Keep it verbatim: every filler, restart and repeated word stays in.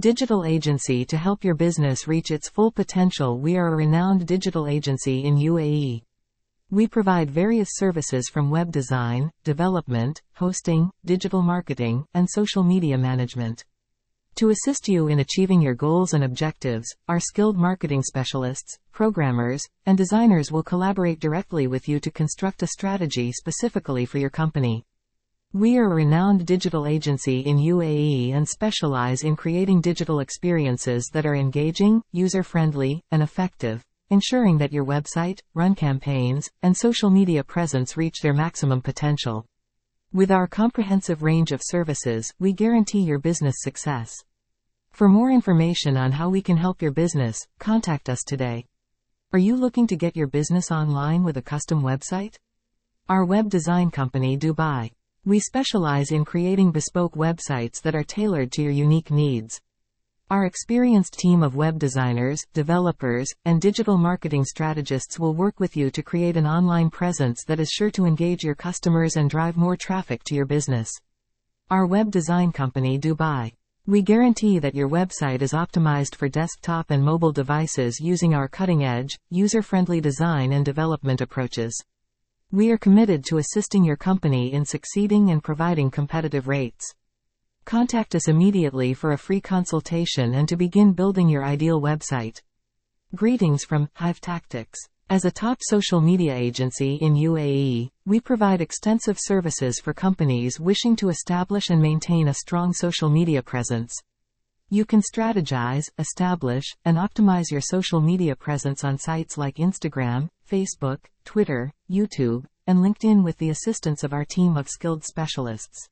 Digital agency to help your business reach its full potential. We are a renowned digital agency in U A E. We provide various services from web design, development, hosting, digital marketing, and social media management. To assist you in achieving your goals and objectives, our skilled marketing specialists, programmers, and designers will collaborate directly with you to construct a strategy specifically for your company. We are a renowned digital agency in U A E and specialize in creating digital experiences that are engaging, user-friendly, and effective, ensuring that your website, run campaigns, and social media presence reach their maximum potential. With our comprehensive range of services, we guarantee your business success. For more information on how we can help your business, contact us today. Are you looking to get your business online with a custom website? Our web design company Dubai. We specialize in creating bespoke websites that are tailored to your unique needs. Our experienced team of web designers, developers, and digital marketing strategists will work with you to create an online presence that is sure to engage your customers and drive more traffic to your business. Our web design company Dubai. We guarantee that your website is optimized for desktop and mobile devices using our cutting-edge, user-friendly design and development approaches. We are committed to assisting your company in succeeding and providing competitive rates. Contact us immediately for a free consultation and to begin building your ideal website. Greetings from Hive Tactics. As a top social media agency in U A E, we provide extensive services for companies wishing to establish and maintain a strong social media presence. You can strategize, establish, and optimize your social media presence on sites like Instagram, Facebook, Twitter, YouTube, and LinkedIn with the assistance of our team of skilled specialists.